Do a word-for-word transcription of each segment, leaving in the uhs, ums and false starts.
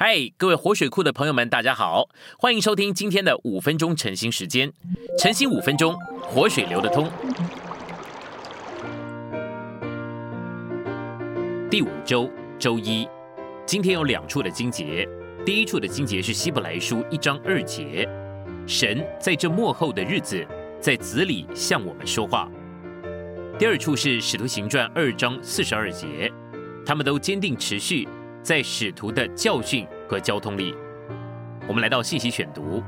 嗨， hey, 各位活水库的朋友们，大家好，欢迎收听今天的五分钟晨兴时间。晨兴五分钟，活水流得通。第五周周一，今天有两处的经节。第一处的经节是希伯来书一章二节，神在这末后的日子，在子里向我们说话。第二处是使徒行传二章四十二节，他们都坚定持续在使徒的教训和交通里。我们来到信息选读，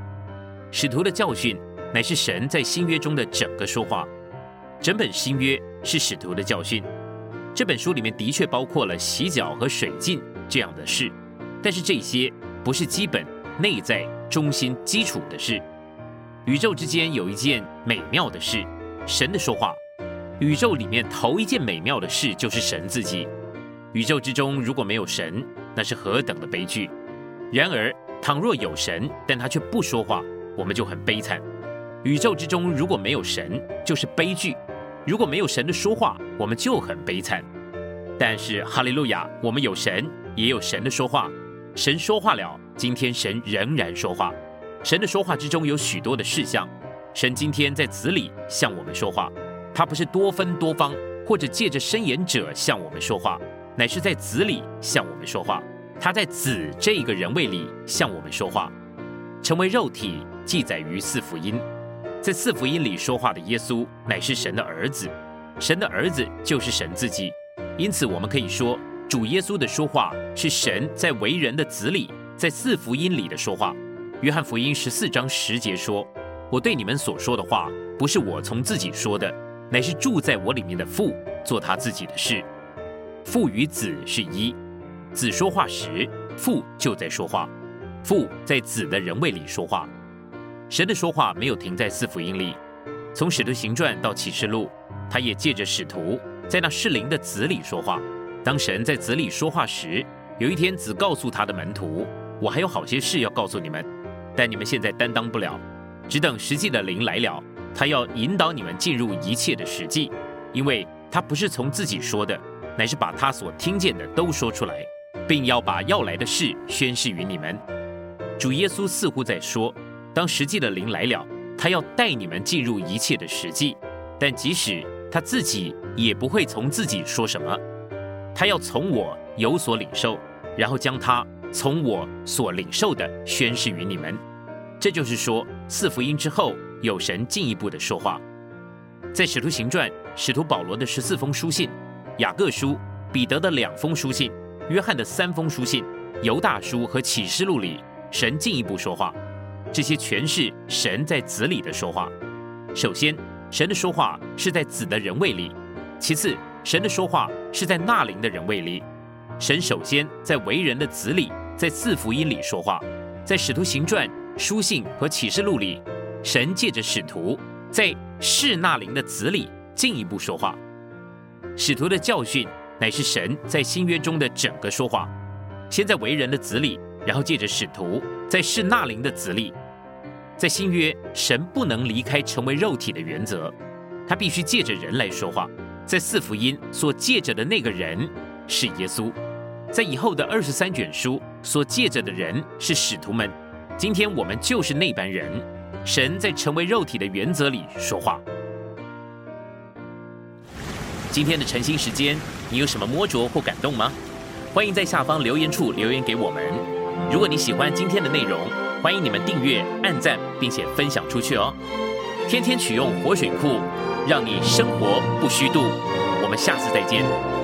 使徒的教训乃是神在新约中的整个说话，整本新约是使徒的教训。这本书里面的确包括了洗脚和水浸这样的事，但是这些不是基本内在中心基础的事。宇宙之间有一件美妙的事，神的说话。宇宙里面头一件美妙的事就是神自己。宇宙之中如果没有神，那是何等的悲剧。然而倘若有神，但他却不说话，我们就很悲惨。宇宙之中如果没有神，就是悲剧。如果没有神的说话，我们就很悲惨。但是哈利路亚，我们有神，也有神的说话。神说话了，今天神仍然说话。神的说话之中有许多的事项，神今天在子里向我们说话。他不是多分多方，或者借着申言者向我们说话，乃是在子里向我们说话。他在子这个人位里向我们说话，成为肉体，记载于四福音。在四福音里说话的耶稣乃是神的儿子，神的儿子就是神自己。因此我们可以说，主耶稣的说话是神在为人的子里，在四福音里的说话。约翰福音十四章十节说，我对你们所说的话，不是我从自己说的，乃是住在我里面的父做他自己的事。父与子是一，子说话时，父就在说话，父在子的人位里说话。神的说话没有停在四福音里，从使徒行传到启示录，他也借着使徒在那适龄的子里说话。当神在子里说话时，有一天子告诉他的门徒，我还有好些事要告诉你们，但你们现在担当不了，只等实际的灵来了，他要引导你们进入一切的实际，因为他不是从自己说的，乃是把他所听见的都说出来，并要把要来的事宣示于你们。主耶稣似乎在说，当实际的灵来了，他要带你们进入一切的实际，但即使他自己也不会从自己说什么，他要从我有所领受，然后将他从我所领受的宣示于你们。这就是说，四福音之后有神进一步的说话。在使徒行传、使徒保罗的十四封书信、雅各书、彼得的两封书信、约翰的三封书信、犹大书和启示录里，神进一步说话。这些全是神在子里的说话。首先，神的说话是在子的人位里；其次，神的说话是在纳灵的人位里。神首先在为人的子里，在四福音里说话。在使徒行传、书信和启示录里，神借着使徒在士纳灵的子里进一步说话。使徒的教训乃是神在新约中的整个说话，先在为人的子里，然后借着使徒在士纳灵的子里。在新约，神不能离开成为肉体的原则，他必须借着人来说话。在四福音所借着的那个人是耶稣，在以后的二十三卷书所借着的人是使徒们。今天我们就是那班人，神在成为肉体的原则里说话。今天的晨兴时间，你有什么摸着或感动吗？欢迎在下方留言处留言给我们。如果你喜欢今天的内容，欢迎你们订阅、按赞，并且分享出去哦。天天取用活水库，让你生活不虚度。我们下次再见。